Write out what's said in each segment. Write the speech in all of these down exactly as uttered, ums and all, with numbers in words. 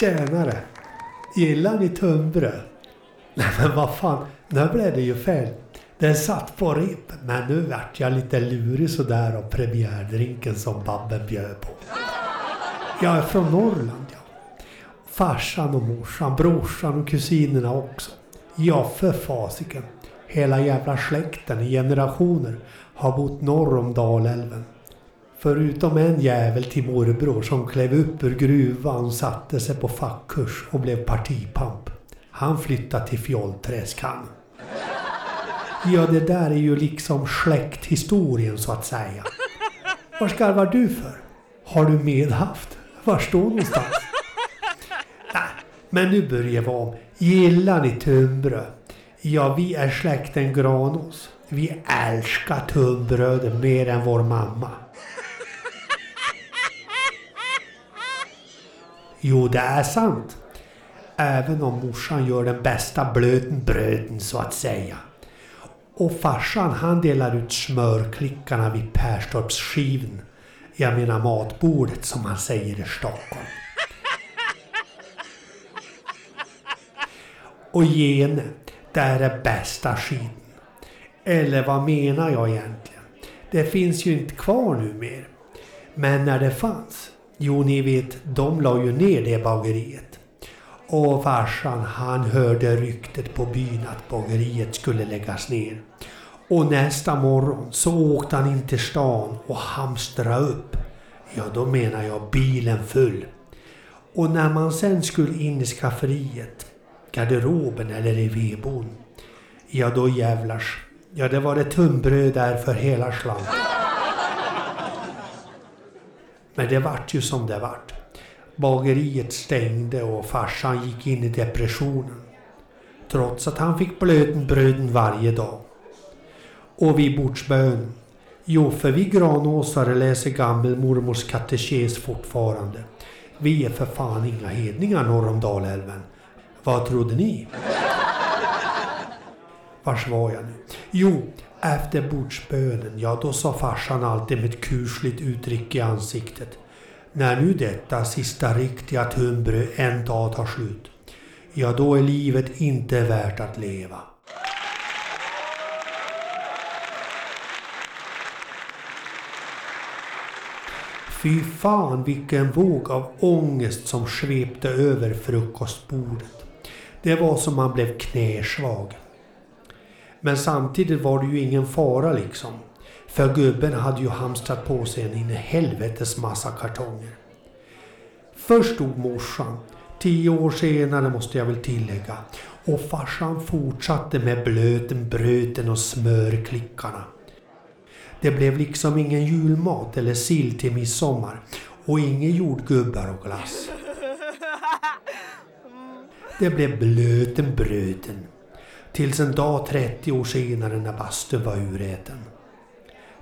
Tjänare, gillar ni tunnbröd? Nej men vad fan, nu blev det ju fel. Den satt på rep, men nu vart jag lite lurig sådär om premiärdrinken som babben bjöd på. Jag är från Norrland, ja. Farsan och morsan, brorsan och kusinerna också. Ja, för fasiken. Hela jävla släkten i generationer har bott norr om Dalälven. Förutom en jävel till morbror som klev upp ur gruvan och satte sig på fackkurs och blev partipamp. Han flyttade till Fjollträskan. Ja, det där är ju liksom släkthistorien så att säga. Var skarvar du för? Har du medhaft? Var står någonstans? Nej, men nu börjar vi om. Gillar ni tunnbröd? Ja, vi är släkten Granås. Vi älskar tunnbröd mer än vår mamma. Jo, det är sant. Även om morsan gör den bästa blöten bröden så att säga. Och farsan han delar ut smörklickarna vid Perstorpsskiven. Jag menar matbordet som han säger i Stockholm. Och Gene, där är bästa skiten. Eller vad menar jag egentligen? Det finns ju inte kvar nu mer. Men när det fanns, jo ni vet, de la ju ner det bageriet. Och farsan han hörde ryktet på byn att bageriet skulle läggas ner. Och nästa morgon så åkte han in till stan och hamstrade upp. Ja, då menar jag bilen full. Och när man sen skulle in i skafferiet, garderoben eller i vedbon, ja då jävlars. Ja, det var det tunnbröd där för hela slanten. Men det vart ju som det vart. Bageriet stängde och farsan gick in i depressionen. Trots att han fick blötenbröden varje dag. Och vid bordsbön. Jo, för vi granåsare läser gammelmormors katekes fortfarande. Vi är för fan inga hedningar norr om Dalälven. Vad trodde ni? Vars var jag nu? Jo, efter bordsbönen, ja då sa farsan alltid med ett kusligt uttryck i ansiktet. När nu detta sista riktiga tunnbröd en dag tar slut, ja då är livet inte värt att leva. Fy fan vilken våg av ångest som svepte över frukostbordet. Det var som man blev knäsvag. Men samtidigt var det ju ingen fara liksom. För gubben hade ju hamstrat på sig en in helvetes massa kartonger. Först stod morsan. Tio år senare måste jag väl tillägga. Och farsan fortsatte med blöten, bröten och smörklickarna. Det blev liksom ingen julmat eller sill till midsommar. Och ingen jordgubbar och glass. Det blev blöten, bröten. Tills en dag trettio år senare när bastun var uräten.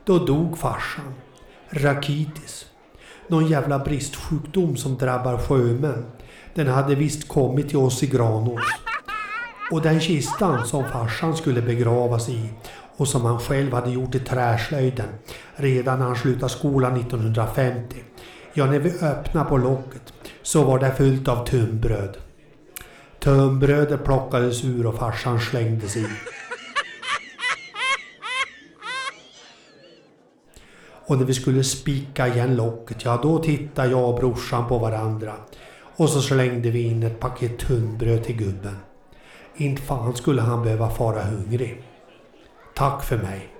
Då dog farsan. Rakitis. Någon jävla bristsjukdom som drabbar sjömän. Den hade visst kommit till oss i Granås. Och den kistan som farsan skulle begravas i och som han själv hade gjort i träslöjden redan när han slutade skolan nittonhundrafemtio. Ja, när vi öppnade på locket så var det fullt av tunnbröd. Tunnbrödet plockades ur och farsan slängdes i. Och när vi skulle spika igen locket, ja då tittade jag och brorsan på varandra. Och så slängde vi in ett paket tunnbröd till gubben. Inte fan skulle han behöva fara hungrig. Tack för mig.